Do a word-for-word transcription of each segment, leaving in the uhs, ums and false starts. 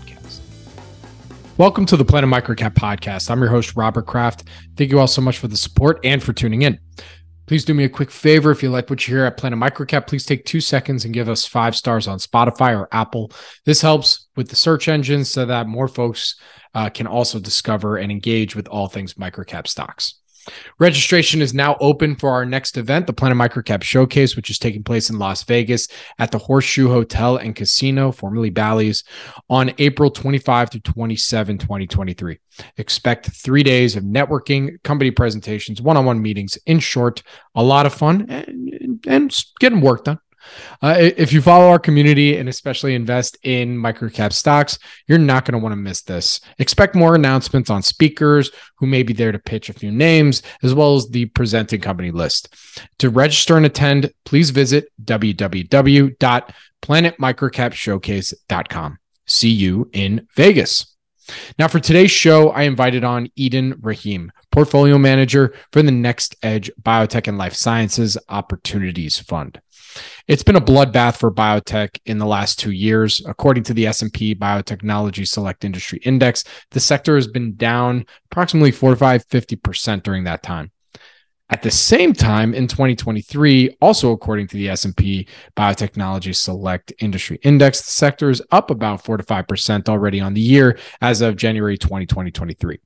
Podcast. Welcome to the Planet Microcap Podcast. I'm your host, Robert Kraft. Thank you all so much for the support and for tuning in. Please do me a quick favor. If you like what you hear at Planet Microcap, please take two seconds and give us five stars on Spotify or Apple. This helps with the search engine so that more folks uh, can also discover and engage with all things microcap stocks. Registration is now open for our next event, the Planet Microcap Showcase, which is taking place in Las Vegas at the Horseshoe Hotel and Casino, formerly Bally's, on April twenty-fifth through twenty-seventh, twenty twenty-three. Expect three days of networking, company presentations, one-on-one meetings. In short, a lot of fun and, and getting work done. Uh, if you follow our community and especially invest in microcap stocks, you're not going to want to miss this. Expect more announcements on speakers who may be there to pitch a few names, as well as the presenting company list. To register and attend, please visit w w w dot planet microcap showcase dot com. See you in Vegas. Now, for today's show, I invited on Eden Rahim, portfolio manager for the NextEdge Biotech and Life Sciences Opportunities Fund. It's been a bloodbath for biotech in the last two years. According to the S and P Biotechnology Select Industry Index, the sector has been down approximately forty-five to fifty percent during that time. At the same time, in twenty twenty-three, also according to the S and P Biotechnology Select Industry Index, the sector is up about four to five percent already on the year as of January twentieth, twenty twenty-three.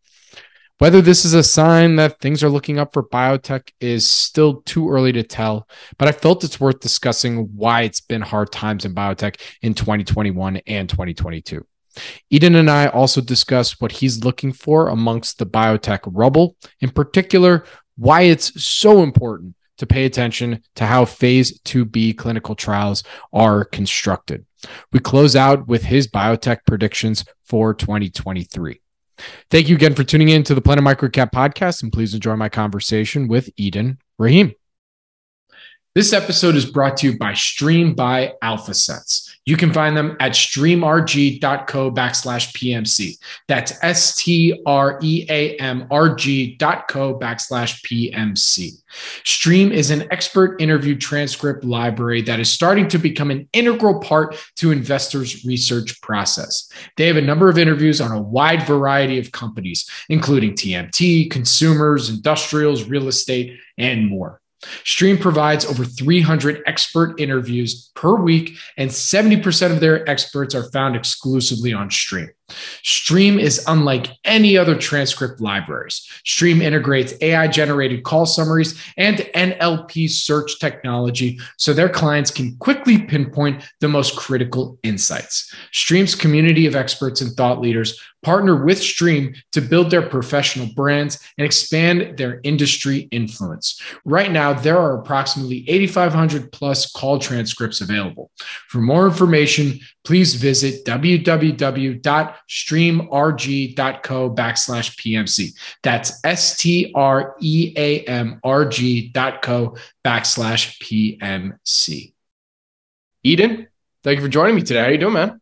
Whether this is a sign that things are looking up for biotech is still too early to tell, but I felt it's worth discussing why it's been hard times in biotech in twenty twenty-one and twenty twenty-two. Eden and I also discussed what he's looking for amongst the biotech rubble, in particular, why it's so important to pay attention to how phase two B clinical trials are constructed. We close out with his biotech predictions for twenty twenty-three. Thank you again for tuning in to the Planet Microcap Podcast, and please enjoy my conversation with Eden Rahim. This episode is brought to you by Stream by AlphaSense. You can find them at streamrg.co backslash PMC. That's S-T-R-E-A-M-R-G dot co backslash PMC. Stream is an expert interview transcript library that is starting to become an integral part to investors' research process. They have a number of interviews on a wide variety of companies, including T M T, consumers, industrials, real estate, and more. Stream provides over three hundred expert interviews per week, and seventy percent of their experts are found exclusively on Stream. Stream is unlike any other transcript libraries. Stream integrates A I-generated call summaries and N L P search technology so their clients can quickly pinpoint the most critical insights. Stream's community of experts and thought leaders partner with Stream to build their professional brands and expand their industry influence. Right now, there are approximately eighty-five hundred plus call transcripts available. For more information, please visit w w w dot streamrg dot co backslash PMC. That's S-T-R-E-A-M-R-G dot co backslash PMC. Eden, thank you for joining me today. How are you doing, man?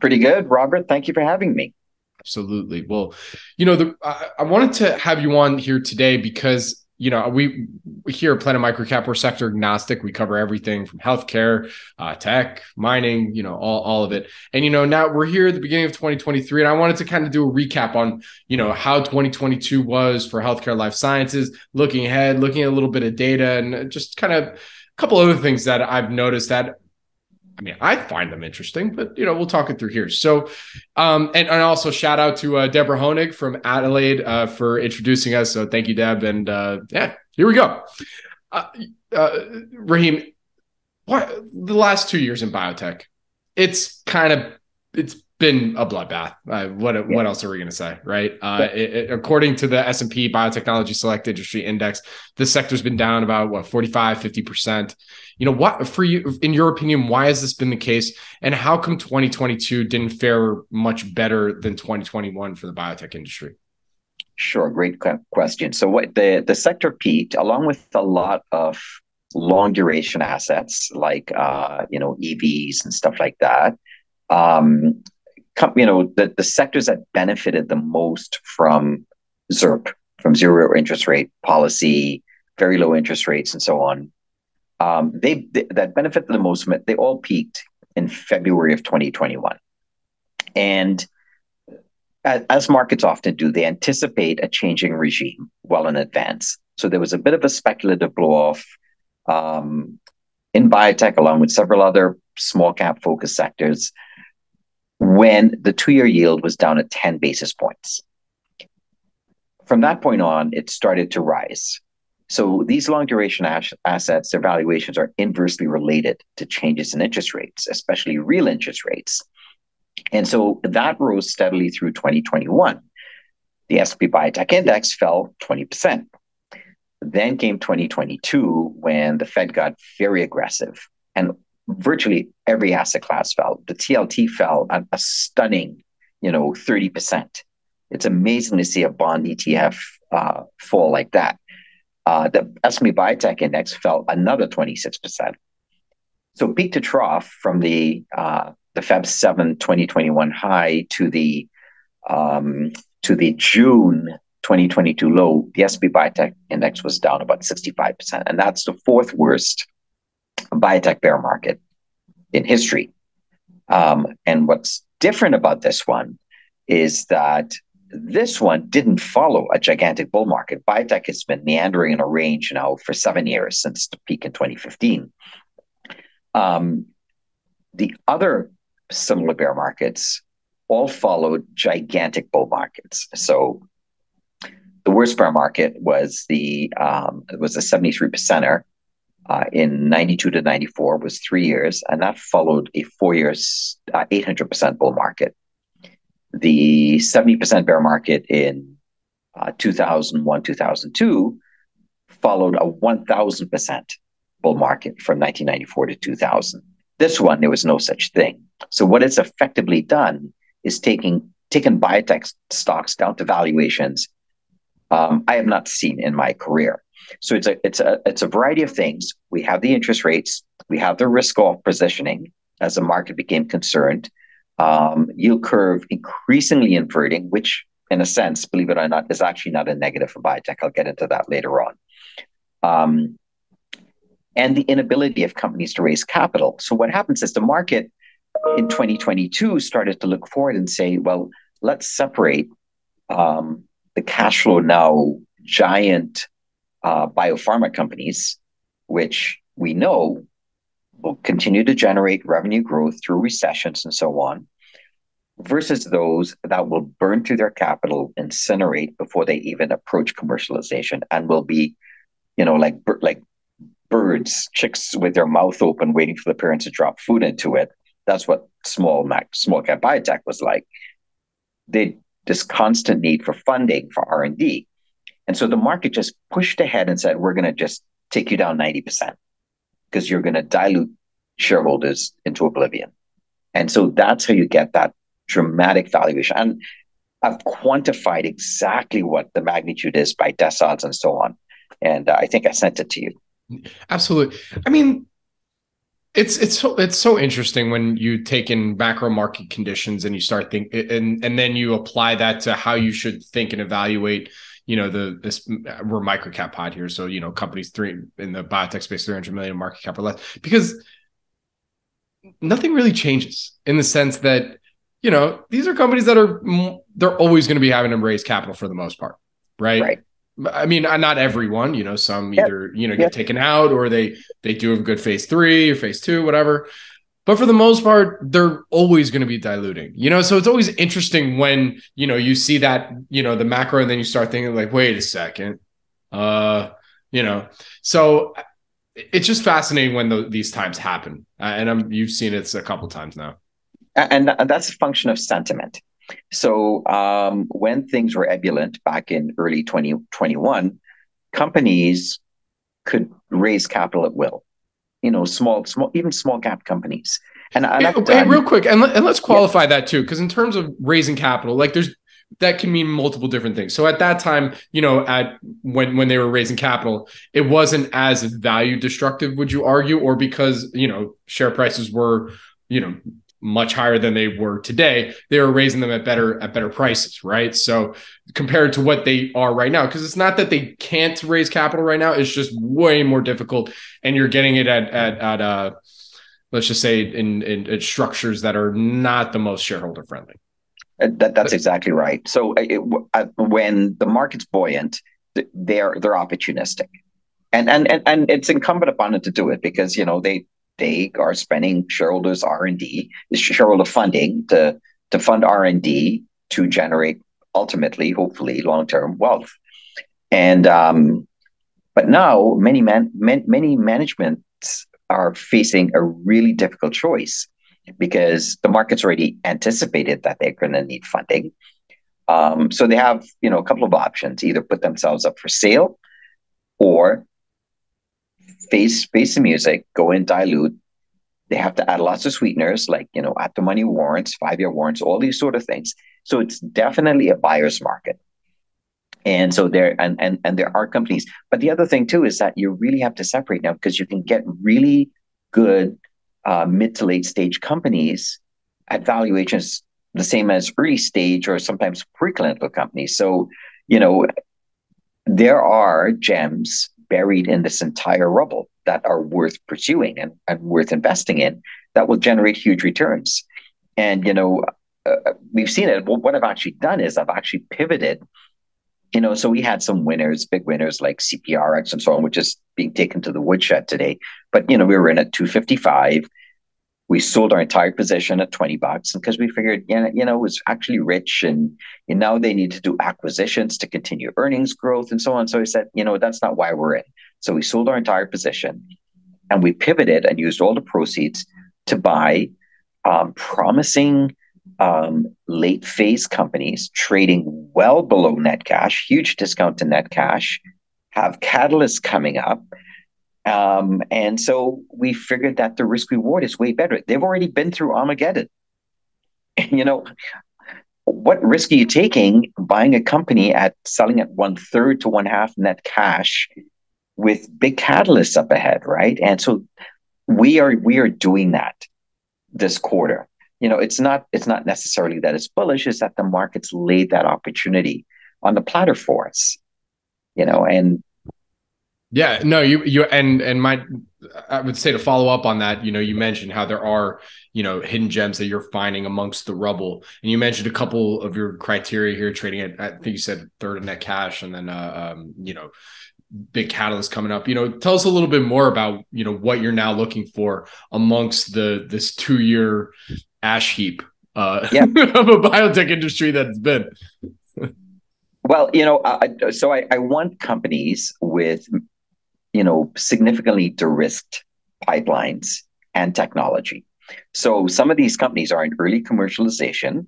Pretty good, Robert. Thank you for having me. Absolutely. Well, you know, the, I, I wanted to have you on here today because, you know, we, we here at Planet Microcap, we're sector agnostic. We cover everything from healthcare, uh, tech, mining, you know, all, all of it. And, you know, now we're here at the beginning of twenty twenty-three, and I wanted to kind of do a recap on, you know, how twenty twenty-two was for healthcare life sciences, looking ahead, looking at a little bit of data, and just kind of a couple other things that I've noticed that I mean, I find them interesting, but, you know, we'll talk it through here. So, um, and, and also shout out to uh, Deborah Honig from Adelaide uh, for introducing us. So thank you, Deb. And uh, yeah, here we go. Uh, uh, Rahim, what, the last two years in biotech, it's kind of, it's been a bloodbath. Uh, what yeah. what else are we going to say, right? Uh, yeah. it, it, according to the S and P Biotechnology Select Industry Index, this sector's been down about, what, forty-five, fifty percent. You know, what for you, in your opinion, why has this been the case? And how come twenty twenty-two didn't fare much better than twenty twenty-one for the biotech industry? Sure. Great question. So what the, the sector peaked, along with a lot of long duration assets like, uh, you know, E Vs and stuff like that. Um, you know, the, the sectors that benefited the most from Z I R P, from zero interest rate policy, very low interest rates and so on. Um, they, they that benefited the most from it. They all peaked in February of twenty twenty-one, and as, as markets often do, they anticipate a changing regime well in advance. So there was a bit of a speculative blow off um, in biotech, along with several other small cap focused sectors, when the two year yield was down at ten basis points. From that point on, it started to rise. So these long-duration ash- assets, their valuations are inversely related to changes in interest rates, especially real interest rates. And so that rose steadily through twenty twenty-one. The S and P Biotech Index fell twenty percent. Then came twenty twenty-two, when the Fed got very aggressive, and virtually every asset class fell. The T L T fell at a stunning, you know, thirty percent. It's amazing to see a bond E T F uh, fall like that. Uh, the S and P Biotech Index fell another twenty-six percent. So peak to trough from the uh, the February seventh, twenty twenty-one high to the um, to the June twenty twenty-two low, the S and P Biotech Index was down about sixty-five percent, and that's the fourth worst biotech bear market in history. Um, and what's different about this one is that this one didn't follow a gigantic bull market. Biotech has been meandering in a range now for seven years since the peak in twenty fifteen. Um, the other similar bear markets all followed gigantic bull markets. So the worst bear market was the um, it was a seventy-three percenter uh, in ninety-two to ninety-four, was three years, and that followed a four years uh, eight hundred percent bull market. The seventy percent bear market in uh, two thousand one, two thousand two followed a one thousand percent bull market from nineteen ninety-four to two thousand. This one, there was no such thing. So what it's effectively done is taking taken biotech stocks down to valuations um, I have not seen in my career. So it's a it's a it's a variety of things. We have the interest rates, we have the risk-off positioning as the market became concerned. Um, yield curve increasingly inverting, which in a sense, believe it or not, is actually not a negative for biotech. I'll get into that later on. Um, and the inability of companies to raise capital. So what happens is the market in twenty twenty-two started to look forward and say, well, let's separate um, the cash flow now giant uh, biopharma companies, which we know will continue to generate revenue growth through recessions and so on, versus those that will burn through their capital, incinerate before they even approach commercialization, and will be, you know, like like birds, chicks with their mouth open, waiting for the parents to drop food into it. That's what small small cap biotech was like. They this constant need for funding for R and D, and so the market just pushed ahead and said, "We're going to just take you down ninety percent." Because you're going to dilute shareholders into oblivion. And so that's how you get that dramatic valuation. And I've quantified exactly what the magnitude is by deciles and so on. And uh, I think I sent it to you. Absolutely. I mean, it's it's so, it's so interesting when you take in macro market conditions and you start think and and then you apply that to how you should think and evaluate. You know, the this we're microcap pod here, so you know companies three in the biotech space, three hundred million market cap or less, because nothing really changes in the sense that you know these are companies that are they're always going to be having to raise capital for the most part, right? Right. I mean, not everyone. You know, some yep. either you know get yep. taken out or they they do have good phase three or phase two, whatever. But for the most part, they're always going to be diluting, you know, so it's always interesting when, you know, you see that, you know, the macro, and then you start thinking like, wait a second, uh, you know, so it's just fascinating when the, these times happen. Uh, and I'm, you've seen it a couple of times now. And that's a function of sentiment. So um, when things were ebullient back in early twenty twenty-one, companies could raise capital at will. You know, small, small, even small cap companies. And I like hey, hey, real quick, and, let, and let's qualify yeah. that too, because in terms of raising capital, like there's that can mean multiple different things. So at that time, you know, at when when they were raising capital, it wasn't as value destructive, would you argue, or because you know share prices were you know much higher than they were today, they were raising them at better at better prices, right? So compared to what they are right now, because it's not that they can't raise capital right now, it's just way more difficult, and you're getting it at at, at uh let's just say in, in in structures that are not the most shareholder friendly. That, that's exactly right. So it, uh, when the market's buoyant, they're they're opportunistic, and and and and it's incumbent upon it to do it because you know they. They are spending shareholders' R and D, shareholder funding to, to fund R and D to generate ultimately, hopefully, long-term wealth. And um, but now many man, man, many managements are facing a really difficult choice because the market's already anticipated that they're going to need funding. Um, so they have you know a couple of options: either put themselves up for sale, or Face, face the music, go and dilute. They have to add lots of sweeteners like, you know, at the money warrants, five-year warrants, all these sort of things. So it's definitely a buyer's market. And so there, and, and, and there are companies. But the other thing too, is that you really have to separate now because you can get really good uh, mid to late stage companies at valuations the same as early stage or sometimes preclinical companies. So, you know, there are gems buried in this entire rubble that are worth pursuing and, and worth investing in that will generate huge returns. And, you know, uh, we've seen it. Well, what I've actually done is I've actually pivoted, you know, so we had some winners, big winners like C P R X and so on, which is being taken to the woodshed today. But, you know, we were in at two fifty-five. We sold our entire position at twenty bucks because we figured, you know, it was actually rich and, and now they need to do acquisitions to continue earnings growth and so on. So we said, you know, that's not why we're in. So we sold our entire position and we pivoted and used all the proceeds to buy um, promising um, late phase companies trading well below net cash, huge discount to net cash, have catalysts coming up. Um, and so we figured that the risk reward is way better. They've already been through Armageddon. You know, what risk are you taking buying a company at selling at one third to one half net cash with big catalysts up ahead, right? And so we are we are doing that this quarter. You know, it's not it's not necessarily that it's bullish, it's that the market's laid that opportunity on the platter for us. You know, and Yeah, no, you, you, and, and my, I would say to follow up on that, you know, you mentioned how there are, you know, hidden gems that you're finding amongst the rubble. And you mentioned a couple of your criteria here, trading at, I think you said third of net cash and then, uh, um, you know, big catalyst coming up. You know, tell us a little bit more about, you know, what you're now looking for amongst the, this two year ash heap uh, yeah. of a biotech industry that's been. Well, you know, I, so I, I want companies with, you know, significantly de-risked pipelines and technology. So some of these companies are in early commercialization,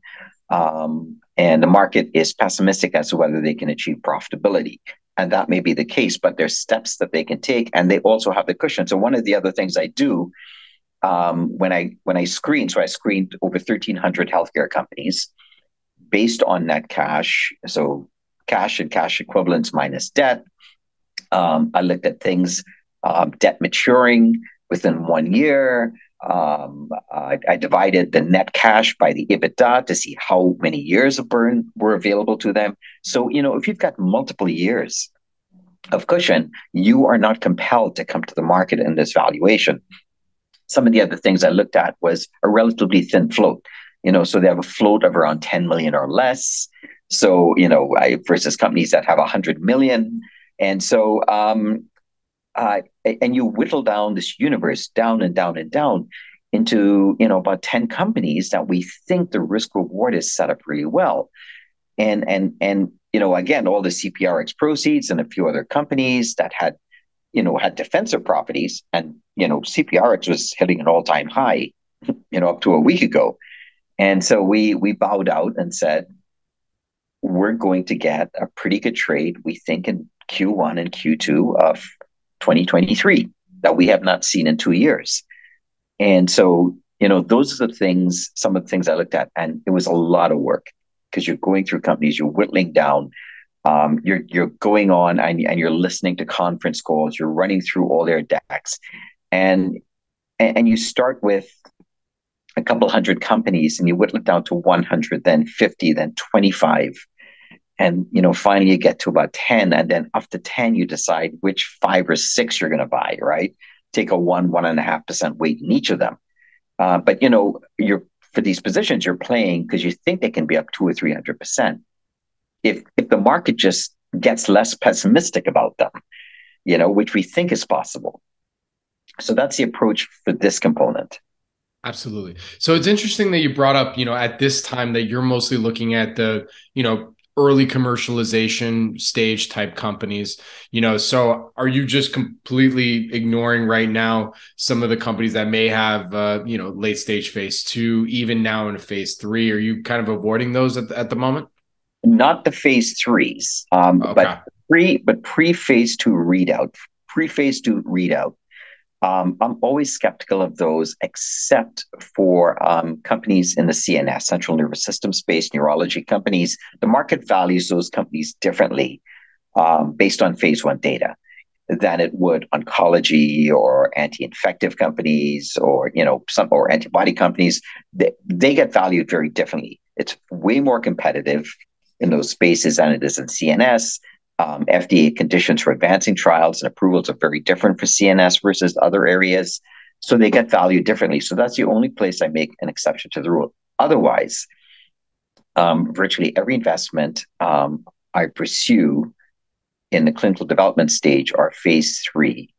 um, and the market is pessimistic as to whether they can achieve profitability. And that may be the case, but there's steps that they can take, and they also have the cushion. So one of the other things I do um, when I when I screen, so I screened over thirteen hundred healthcare companies based on net cash, so cash and cash equivalents minus debt. Um, I looked at things, um, debt maturing within one year. Um, I, I divided the net cash by the EBITDA to see how many years of burn were available to them. So, you know, if you've got multiple years of cushion, you are not compelled to come to the market in this valuation. Some of the other things I looked at was a relatively thin float. You know, so they have a float of around ten million or less. So, you know, I, versus companies that have one hundred million. And so, um, uh, and you whittle down this universe down and down and down. into, you know, about ten companies that we think the risk reward is set up really well. And, and, and, you know, again, all the C P R X proceeds and a few other companies that had, you know, had defensive properties, and, you know, C P R X was hitting an all time high, you know, up to a week ago. And so we, we bowed out and said, we're going to get a pretty good trade, we think, in Q one and Q two of twenty twenty-three that we have not seen in two years. And so, you know, those are the things, some of the things I looked at, and it was a lot of work because you're going through companies, you're whittling down, um, you're you're going on and, and you're listening to conference calls, you're running through all their decks, and and you start with a couple hundred companies, and you whittle it down to one hundred, then fifty, then twenty-five. And, you know, finally you get to about ten. And then after ten, you decide which five or six you're going to buy, right? Take a one, one and a half percent weight in each of them. Uh, but, you know, you're, for these positions, you're playing because you think they can be up two or three hundred percent. If, if the market just gets less pessimistic about them, you know, which we think is possible. So that's the approach for this component. Absolutely. So it's interesting that you brought up, you know, at this time that you're mostly looking at the, you know, early commercialization stage type companies, you know, so are you just completely ignoring right now some of the companies that may have, uh, you know, late stage phase two, even now in phase three? Are you kind of avoiding those at, at the moment? Not the phase threes, um, okay. but pre but pre phase two readout, pre phase two readout. Um, I'm always skeptical of those, except for um, companies in the C N S, central nervous system space, neurology companies. The market values those companies differently um, based on phase one data than it would oncology or anti-infective companies or, you know, some or antibody companies. They, they get valued very differently. It's way more competitive in those spaces than it is in C N S. Um, F D A conditions for advancing trials and approvals are very different for C N S versus other areas. So they get valued differently. So that's the only place I make an exception to the rule. Otherwise, um, virtually every investment um, I pursue in the clinical development stage are phase three,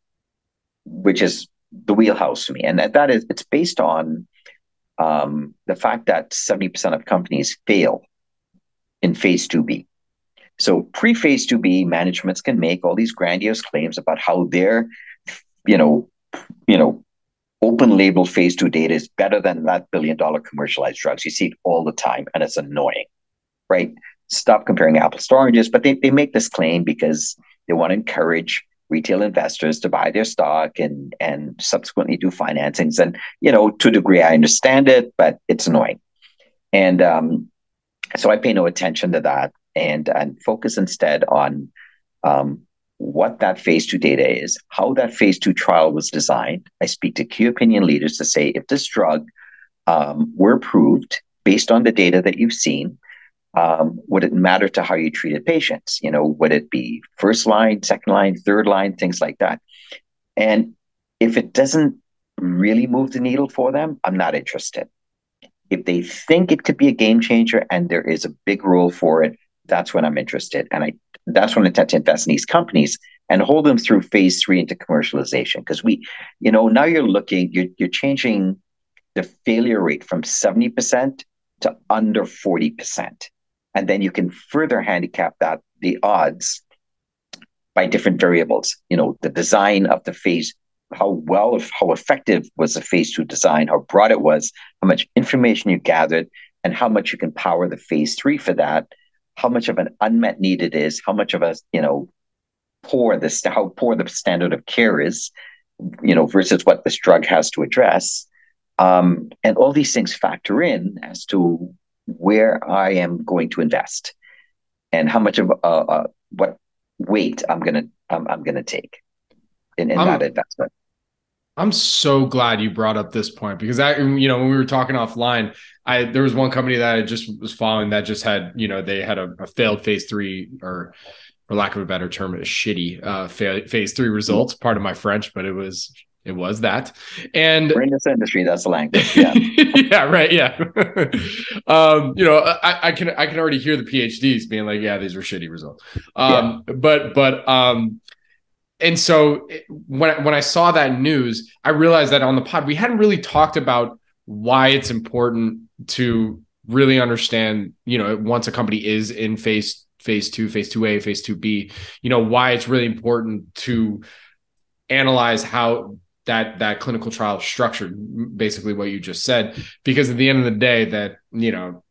which is the wheelhouse for me. And that, that is, it's based on um, the fact that seventy percent of companies fail in phase two B. So pre-phase two B managements can make all these grandiose claims about how their, you know, you know, open label phase two data is better than that billion dollar commercialized drugs. You see it all the time, and it's annoying, right? Stop comparing apples to oranges, but they, they make this claim because they want to encourage retail investors to buy their stock and, and subsequently do financings. And, you know, to a degree, I understand it, but it's annoying. And um, so I pay no attention to that. And, and focus instead on um, what that phase two data is, how that phase two trial was designed. I speak to key opinion leaders to say, if this drug um, were approved based on the data that you've seen, um, would it matter to how you treated patients? You know, would it be first line, second line, third line, things like that? And if it doesn't really move the needle for them, I'm not interested. If they think it could be a game changer and there is a big role for it, that's when I'm interested. And I that's when I tend to invest in these companies and hold them through phase three into commercialization. Because we, you know, now you're looking, you're, you're changing the failure rate from seventy percent to under forty percent. And then you can further handicap that, the odds, by different variables. You know, the design of the phase, how well, how effective was the phase two design, how broad it was, how much information you gathered, and how much you can power the phase three for that. How much of an unmet need it is, how much of a, you know, poor this, how poor the standard of care is, you know, versus what this drug has to address. Um, and all these things factor in as to where I am going to invest and how much of uh, uh, what weight I'm going to, um, I'm going to take in, in um, that investment. I'm so glad you brought up this point because I, you know, when we were talking offline, I, there was one company that I just was following that just had, you know, they had a, a failed phase three or for lack of a better term, a shitty uh, fa- phase three results, pardon my French, but it was, it was that. And we're in this industry, that's the language. Yeah. yeah. Right. Yeah. um, you know, I, I can, I can already hear the PhDs being like, yeah, these were shitty results. Um, yeah. but, but, um, And so it, when I, when I saw that news, I realized that on the pod, we hadn't really talked about why it's important to really understand, you know, once a company is in phase phase two, phase two A, phase two B, you know, why it's really important to analyze how that that clinical trial is structured, basically what you just said, because at the end of the day, that, you know,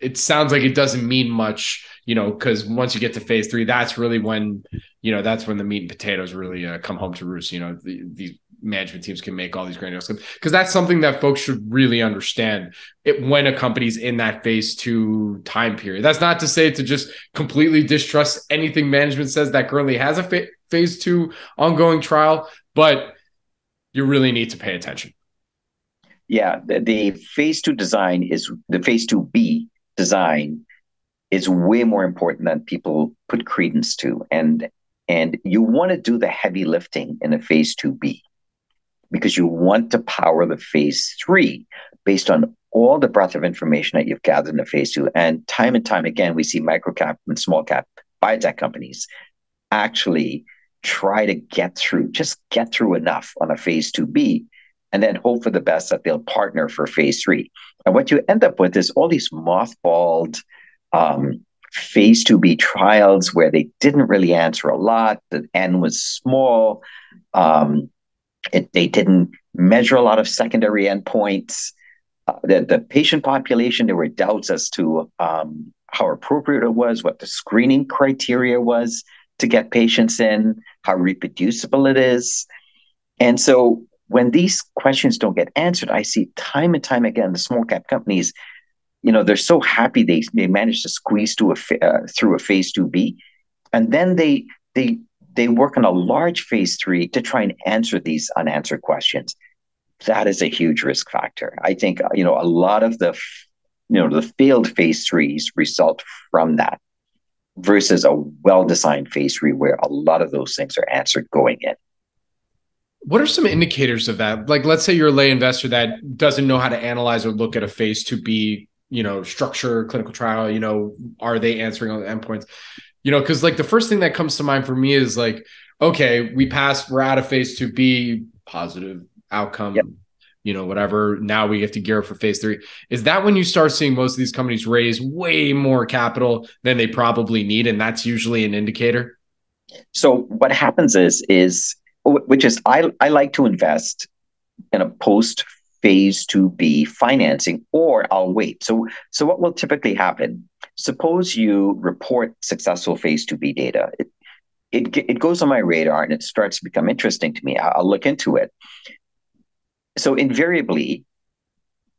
it sounds like it doesn't mean much, you know, because once you get to phase three, that's really when, you know, that's when the meat and potatoes really uh, come home to roost. You know, the, the management teams can make all these grandiose claims, because that's something that folks should really understand it when a company's in that phase two time period. That's not to say to just completely distrust anything management says that currently has a fa- phase two ongoing trial, but you really need to pay attention. Yeah, the, the phase two design is the phase two B design is way more important than people put credence to, and and you want to do the heavy lifting in a phase two B, because you want to power the phase three based on all the breadth of information that you've gathered in the phase two. And time and time again, we see microcap and small cap biotech companies actually try to get through, just get through enough on a phase two B, and then hope for the best that they'll partner for phase three. And what you end up with is all these mothballed um, phase two B trials where they didn't really answer a lot. The N was small. Um, It, they didn't measure a lot of secondary endpoints. Uh, the, the patient population, there were doubts as to um, how appropriate it was, what the screening criteria was to get patients in, how reproducible it is. And so when these questions don't get answered, I see time and time again, the small cap companies, you know, they're so happy they they managed to squeeze to a, uh, through a phase two B. And then they they... They work on a large phase three to try and answer these unanswered questions. That is a huge risk factor. I think, you know, a lot of the, you know, the failed phase threes result from that versus a well-designed phase three where a lot of those things are answered going in. What are some indicators of that? Like, let's say you're a lay investor that doesn't know how to analyze or look at a phase two B, you know, structure, clinical trial, you know, are they answering all the endpoints? You know, because like the first thing that comes to mind for me is like, okay, we passed, we're out of phase two B, positive outcome, yep. You know, whatever. Now we have to gear up for phase three. Is that when you start seeing most of these companies raise way more capital than they probably need? And that's usually an indicator. So what happens is, is which is I, I like to invest in a post phase two B financing, or I'll wait. So, so what will typically happen? Suppose you report successful phase two B data. It, it it goes on my radar and it starts to become interesting to me. I'll look into it. So invariably,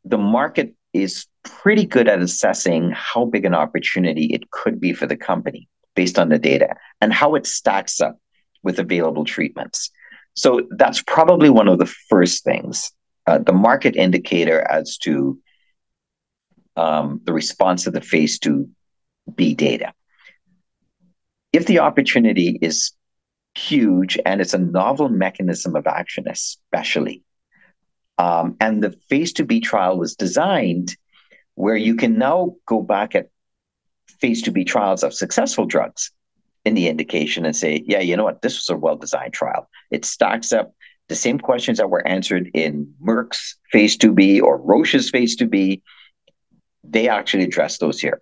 the market is pretty good at assessing how big an opportunity it could be for the company based on the data and how it stacks up with available treatments. So that's probably one of the first things, uh, the market indicator as to Um, the response to the phase two B data. If the opportunity is huge and it's a novel mechanism of action, especially, um, and the phase two B trial was designed where you can now go back at phase two B trials of successful drugs in the indication and say, yeah, you know what, this was a well-designed trial. It stacks up the same questions that were answered in Merck's phase two B or Roche's phase two B. They actually address those here.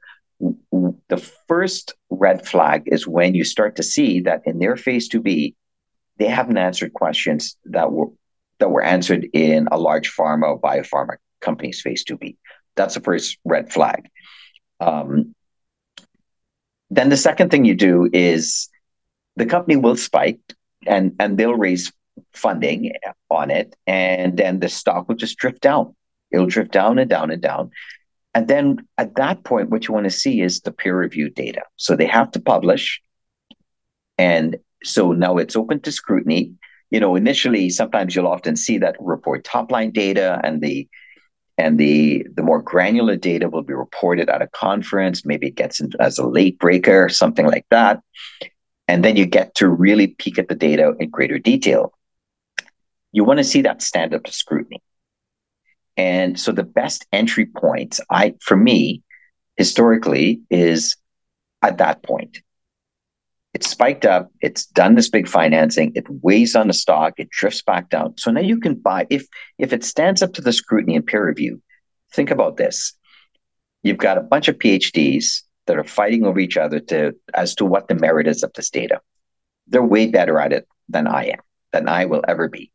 The first red flag is when you start to see that in their phase two B, they haven't answered questions that were that were answered in a large pharma or biopharma company's phase two B. That's the first red flag. Um, then the second thing you do is the company will spike and, and they'll raise funding on it, and then the stock will just drift down. It'll drift down and down and down. And then at that point, what you want to see is the peer review data. So they have to publish. And so now it's open to scrutiny. You know, initially, sometimes you'll often see that report top line data, and the and the the more granular data will be reported at a conference. Maybe it gets in as a late breaker or something like that. And then you get to really peek at the data in greater detail. You want to see that stand up to scrutiny. And so the best entry points, I, for me, historically, is at that point. It spiked up. It's done this big financing. It weighs on the stock. It drifts back down. So now you can buy. If if it stands up to the scrutiny and peer review, think about this. You've got a bunch of PhDs that are fighting over each other to as to what the merit is of this data. They're way better at it than I am, than I will ever be.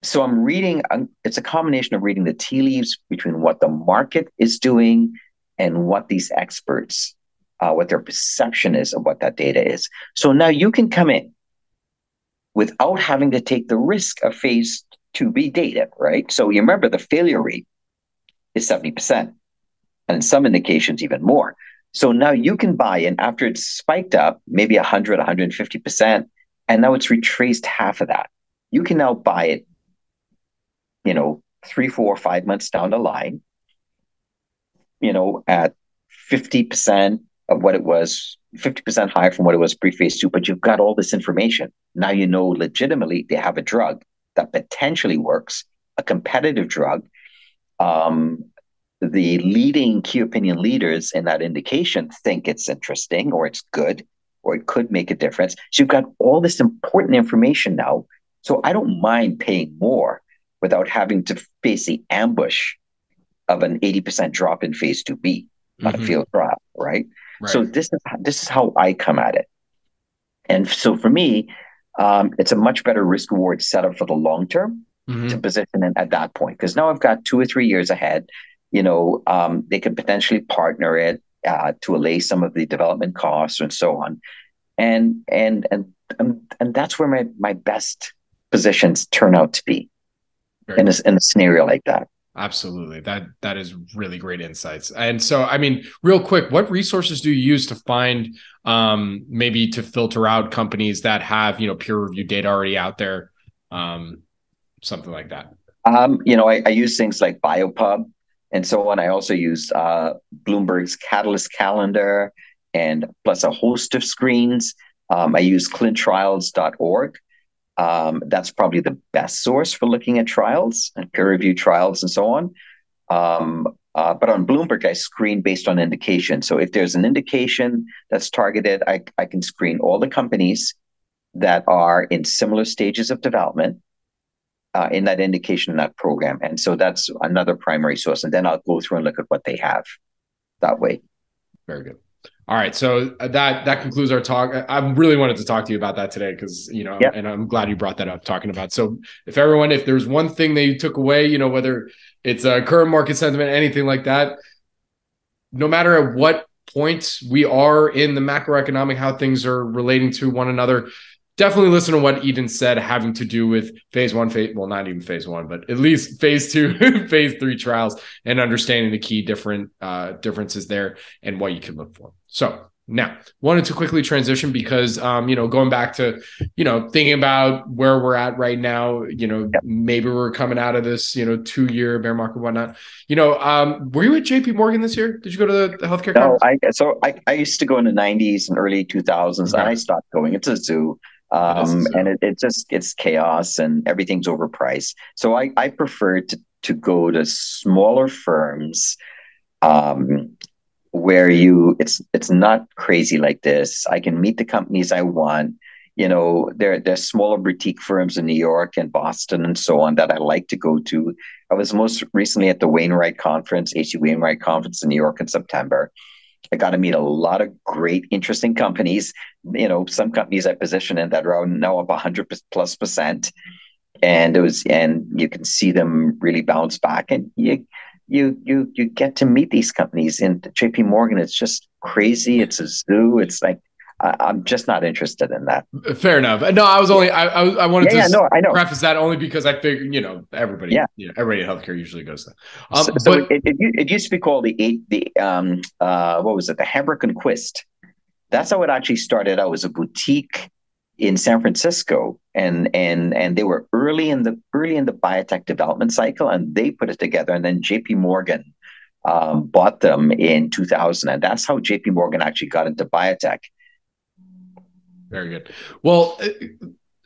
So I'm reading, I'm, it's a combination of reading the tea leaves between what the market is doing and what these experts, uh, what their perception is of what that data is. So now you can come in without having to take the risk of phase two B data, right? So you remember the failure rate is seventy percent, and in some indications even more. So now you can buy in after it's spiked up, maybe one hundred, one hundred fifty percent, and now it's retraced half of that. You can now buy it, you know, three, four, five months down the line, you know, at fifty percent of what it was, fifty percent higher from what it was pre-phase two, but you've got all this information. Now you know legitimately they have a drug that potentially works, a competitive drug. Um, the leading key opinion leaders in that indication think it's interesting or it's good or it could make a difference. So you've got all this important information now. So I don't mind paying more without having to face the ambush of an eighty percent drop in phase two B, not mm-hmm. a field trial, right? right? So this is this is how I come at it. And so for me, um, it's a much better risk-reward setup for the long term mm-hmm. to position in at that point. Because now I've got two or three years ahead. You know, um, they could potentially partner it uh, to allay some of the development costs and so on. And and and and, and that's where my, my best positions turn out to be. Very in a, in a scenario like that. Absolutely. That, that is really great insights. And so, I mean, real quick, what resources do you use to find, um, maybe to filter out companies that have, you know, peer reviewed data already out there, um, something like that? Um, you know, I, I use things like BioPub and so on. I also use uh, Bloomberg's Catalyst Calendar and plus a host of screens. Um, I use clin trials dot org. Um, that's probably the best source for looking at trials and peer-reviewed trials and so on. Um, uh, but on Bloomberg, I screen based on indication. So if there's an indication that's targeted, I, I can screen all the companies that are in similar stages of development uh, in that indication, in that program. And so that's another primary source. And then I'll go through and look at what they have that way. Very good. All right. So that, that concludes our talk. I really wanted to talk to you about that today because, you know, yep. and I'm glad you brought that up talking about. So if everyone, if there's one thing that you took away, you know, whether it's a current market sentiment, anything like that, no matter at what point we are in the macroeconomic, how things are relating to one another, definitely listen to what Eden said, having to do with phase one, phase, well, not even phase one, but at least phase two, phase three trials and understanding the key different uh, differences there and what you can look for. So now wanted to quickly transition because, um, you know, going back to, you know, thinking about where we're at right now, you know, yep. maybe we're coming out of this, you know, two year bear market, whatnot, you know, um, were you at J P Morgan this year? Did you go to the, the healthcare no, conference? I, so I, I used to go in the nineties and early two thousands okay. and I stopped going. It's a zoo. Um, and it, it just, it's chaos and everything's overpriced. So I, I prefer to, to go to smaller firms, um, where you, it's, it's not crazy like this. I can meet the companies I want, you know, there, there's smaller boutique firms in New York and Boston and so on that I like to go to. I was most recently at the Wainwright conference, H C Wainwright conference in New York in September. I got to meet a lot of great, interesting companies. You know, some companies I position in that are now up one hundred plus percent, and it was, and you can see them really bounce back. And you, you, you, you get to meet these companies. And J P Morgan, it's just crazy. It's a zoo. It's like I, I'm just not interested in that. Fair enough. No, I was only I I, I wanted yeah, to yeah, no, I know. preface that only because I figured you know everybody yeah you know, everybody in healthcare usually goes there. Um, so so but- it, it it used to be called the eight the um uh what was it the Hambrick and Quist. That's how it actually started out, as a boutique in San Francisco, and and and they were early in the early in the biotech development cycle, and they put it together, and then J P Morgan um, bought them in two thousand, and that's how J P Morgan actually got into biotech. Very good. Well,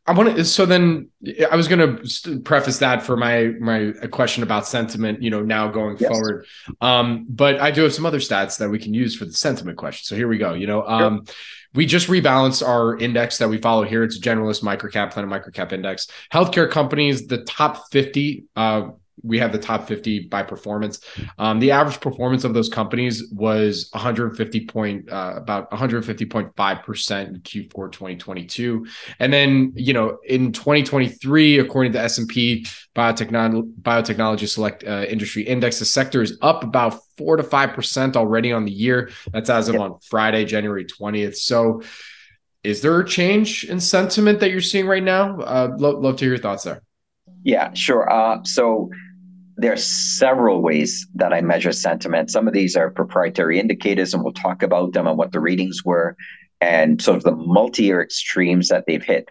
I want to, so then I was going to preface that for my, my question about sentiment, you know, now going yes. forward. Um, but I do have some other stats that we can use for the sentiment question. So here we go. You know, um, sure. We just rebalanced our index that we follow here. It's a generalist microcap, Planet Microcap Index. Healthcare companies, the top fifty, uh, we have the top fifty by performance. Um, the average performance of those companies was one hundred fifty point, uh, about one hundred fifty point five percent in Q four twenty twenty-two. And then, you know, in twenty twenty-three, according to S and P Biotechnology, Biotechnology Select uh, Industry Index, the sector is up about four to five percent already on the year. That's as of on Friday, January twentieth. So, is there a change in sentiment that you're seeing right now? Uh, lo- love to hear your thoughts there. Yeah, sure. Uh, so. There are several ways that I measure sentiment. Some of these are proprietary indicators, and we'll talk about them and what the readings were and sort of the multi-year extremes that they've hit.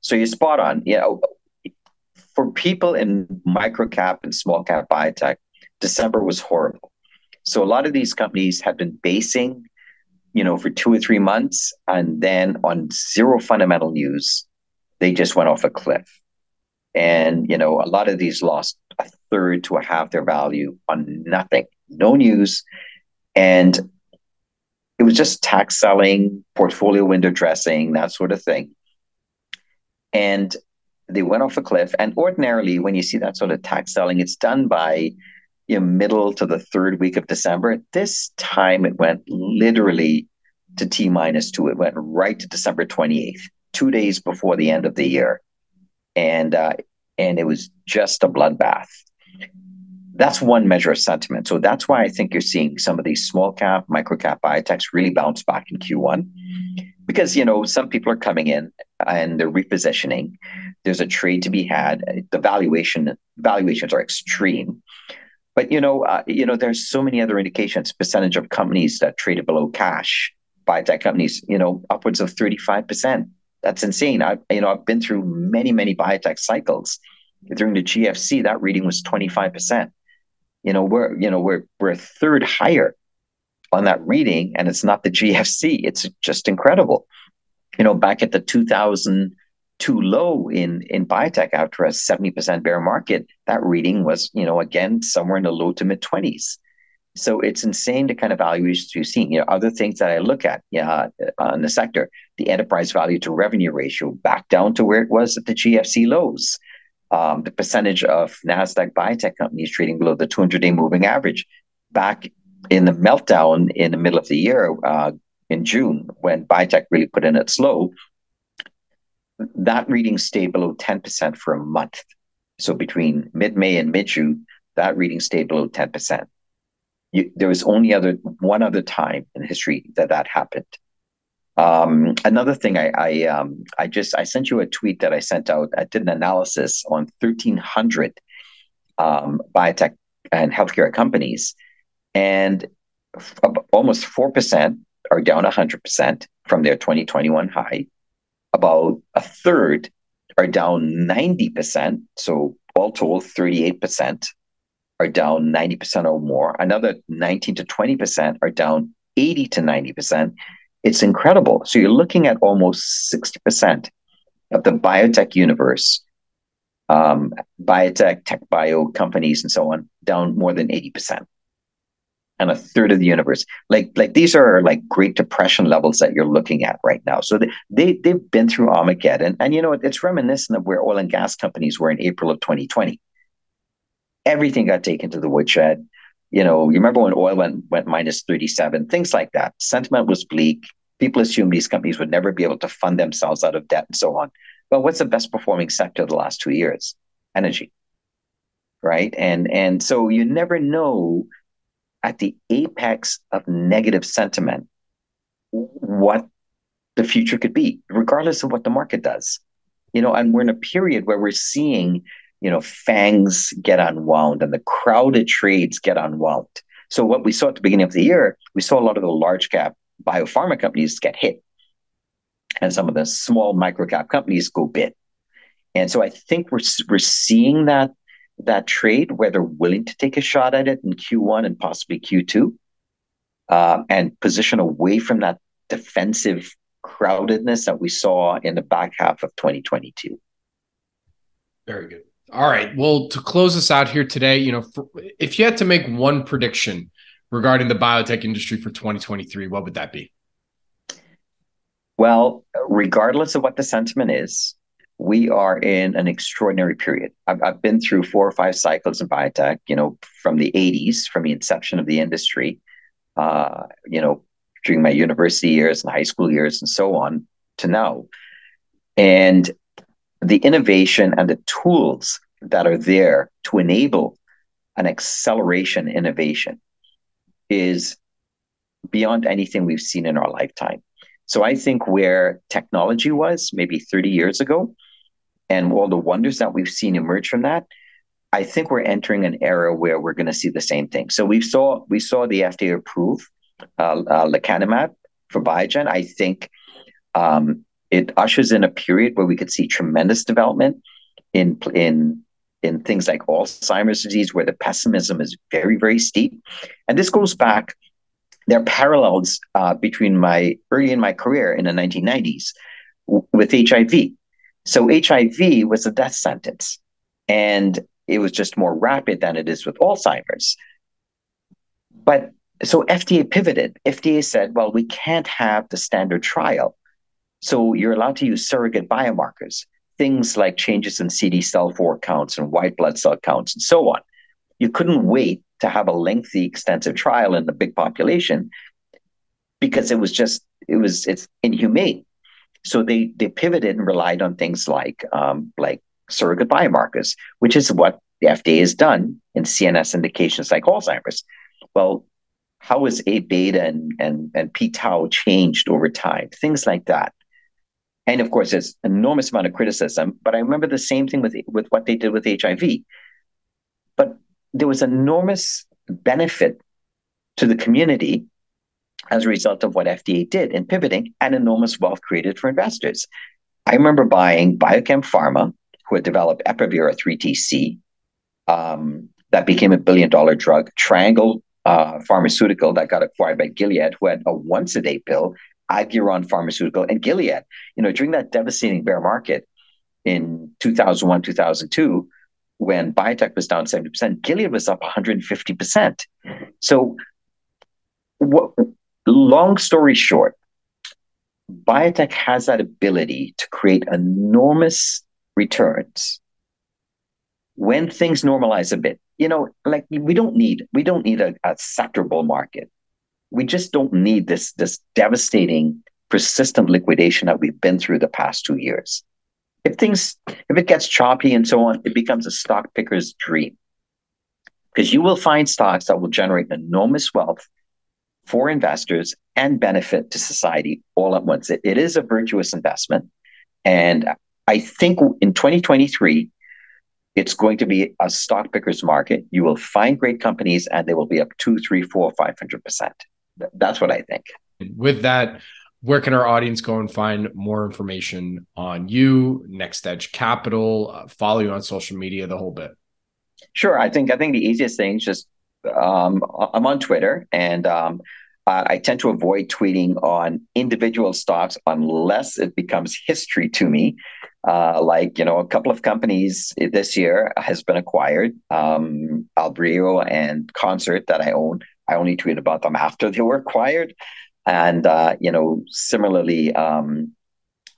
So you're spot on. You know, for people in microcap and small cap biotech, December was horrible. So a lot of these companies have been basing, you know, for two or three months, and then on zero fundamental news, they just went off a cliff. And, you know, a lot of these lost a third to a half their value on nothing, no news. And it was just tax selling, portfolio window dressing, that sort of thing. And they went off a cliff. And ordinarily, when you see that sort of tax selling, it's done by you know, middle to the third week of December. This time it went literally to T minus two. It went right to December twenty-eighth, two days before the end of the year. And uh, and it was just a bloodbath. That's one measure of sentiment. So that's why I think you're seeing some of these small cap, micro cap biotechs really bounce back in Q one, because you know some people are coming in and they're repositioning. There's a trade to be had. The valuation valuations are extreme, but you know uh, you know there's so many other indications. Percentage of companies that traded below cash, biotech companies, you know, upwards of thirty-five percent. That's insane. I, you know, I've been through many, many biotech cycles. During the G F C, that reading was twenty-five percent. You know, we're, you know, we're we're a third higher on that reading, and it's not the G F C. It's just incredible. You know, back at the two thousand two low in in biotech after a seventy percent bear market, that reading was, you know, again somewhere in the low to mid twenties. So it's insane the kind of valuations you've seen. You know, other things that I look at yeah, uh, in the sector, the enterprise value to revenue ratio back down to where it was at the G F C lows. Um, the percentage of NASDAQ biotech companies trading below the two hundred day moving average back in the meltdown in the middle of the year uh, in June when biotech really put in its low, that reading stayed below ten percent for a month. So between mid-May and mid-June, that reading stayed below ten percent. You, there was only other one other time in history that that happened. Um, another thing, I I, um, I just I sent you a tweet that I sent out. I did an analysis on thirteen hundred um, biotech and healthcare companies, and f- almost four percent are down one hundred percent from their twenty twenty-one high. About a third are down ninety percent. So all told, thirty-eight percent. Are down ninety percent or more. Another nineteen to twenty percent are down eighty to ninety percent. It's incredible. So you're looking at almost sixty percent of the biotech universe, um, biotech, tech bio companies, and so on, down more than eighty percent. And a third of the universe. Like, like these are like Great Depression levels that you're looking at right now. So they, they, they've been through Armageddon. And, and you know, it's reminiscent of where oil and gas companies were in April of twenty twenty. Everything got taken to the woodshed. You know, you remember when oil went, went minus thirty-seven, things like that. Sentiment was bleak. People assumed these companies would never be able to fund themselves out of debt and so on. But what's the best performing sector of the last two years? Energy, right? And, and so you never know at the apex of negative sentiment what the future could be, regardless of what the market does. You know, and we're in a period where we're seeing you know, fangs get unwound and the crowded trades get unwound. So what we saw at the beginning of the year, we saw a lot of the large cap biopharma companies get hit and some of the small micro cap companies go bid. And so I think we're we're seeing that that trade where they're willing to take a shot at it in Q one and possibly Q two uh, and position away from that defensive crowdedness that we saw in the back half of twenty twenty-two. Very good. All right. Well, to close us out here today, you know, for, if you had to make one prediction regarding the biotech industry for twenty twenty-three, what would that be? Well, regardless of what the sentiment is, we are in an extraordinary period. I've, I've been through four or five cycles in biotech, you know, from the eighties, from the inception of the industry, uh, you know, during my university years and high school years and so on to now. And the innovation and the tools that are there to enable an acceleration innovation is beyond anything we've seen in our lifetime. So I think where technology was maybe thirty years ago and all the wonders that we've seen emerge from that, I think we're entering an era where we're going to see the same thing. So we saw we saw the F D A approve uh, uh, Lecanemab for Biogen. I think um, it ushers in a period where we could see tremendous development in in in things like Alzheimer's disease, where the pessimism is very, very steep. And this goes back. There are parallels uh, between my early in my career in the nineteen nineties w- with H I V. So H I V was a death sentence, and it was just more rapid than it is with Alzheimer's. But so F D A pivoted. F D A said, well, we can't have the standard trial. So you're allowed to use surrogate biomarkers, things like changes in C D cell four counts and white blood cell counts and so on. You couldn't wait to have a lengthy, extensive trial in the big population because it was just, it was, it's inhumane. So they they pivoted and relied on things like um, like surrogate biomarkers, which is what the F D A has done in C N S indications like Alzheimer's. Well, how has A-beta and, and, and P-tau changed over time? Things like that. And of course, there's an enormous amount of criticism, but I remember the same thing with, with what they did with H I V. But there was enormous benefit to the community as a result of what F D A did in pivoting, and enormous wealth created for investors. I remember buying Biochem Pharma, who had developed Epivir or three T C, um, that became a billion-dollar drug, Triangle uh, Pharmaceutical that got acquired by Gilead, who had a once-a-day pill, Agouron Pharmaceutical, and Gilead. You know, during that devastating bear market in two thousand one, two thousand two, when biotech was down seventy percent, Gilead was up one hundred fifty percent. So what, long story short, biotech has that ability to create enormous returns when things normalize a bit. You know, like we don't need, we don't need a, a sector bull market. We just don't need this, this devastating, persistent liquidation that we've been through the past two years. If things, if it gets choppy and so on, it becomes a stock picker's dream, because you will find stocks that will generate enormous wealth for investors and benefit to society all at once. It, it is a virtuous investment. And I think in twenty twenty-three, it's going to be a stock picker's market. You will find great companies and they will be up two, three, four, five hundred percent. That's what I think. With that, where can our audience go and find more information on you, NextEdge Capital, uh, follow you on social media, the whole bit? Sure. I think I think the easiest thing is just um, I'm on Twitter, and um, I, I tend to avoid tweeting on individual stocks unless it becomes history to me. Uh, like, you know, a couple of companies this year has been acquired, um, Albreo and Concert, that I own. I only tweet about them after they were acquired. And, uh, you know, similarly, um,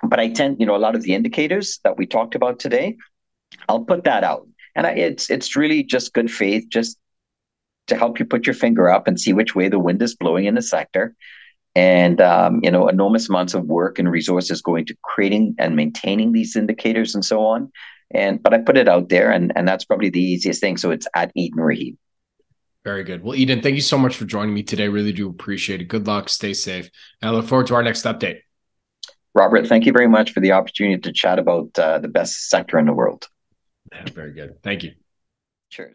but I tend, you know, a lot of the indicators that we talked about today, I'll put that out. And I, it's it's really just good faith, just to help you put your finger up and see which way the wind is blowing in the sector. And, um, you know, enormous amounts of work and resources going to creating and maintaining these indicators and so on. And but I put it out there, and, and that's probably the easiest thing. So it's at Eden Rahim. Very good. Well, Eden, thank you so much for joining me today. Really do appreciate it. Good luck. Stay safe. And I look forward to our next update. Robert, thank you very much for the opportunity to chat about uh, the best sector in the world. Yeah, very good. Thank you. Cheers.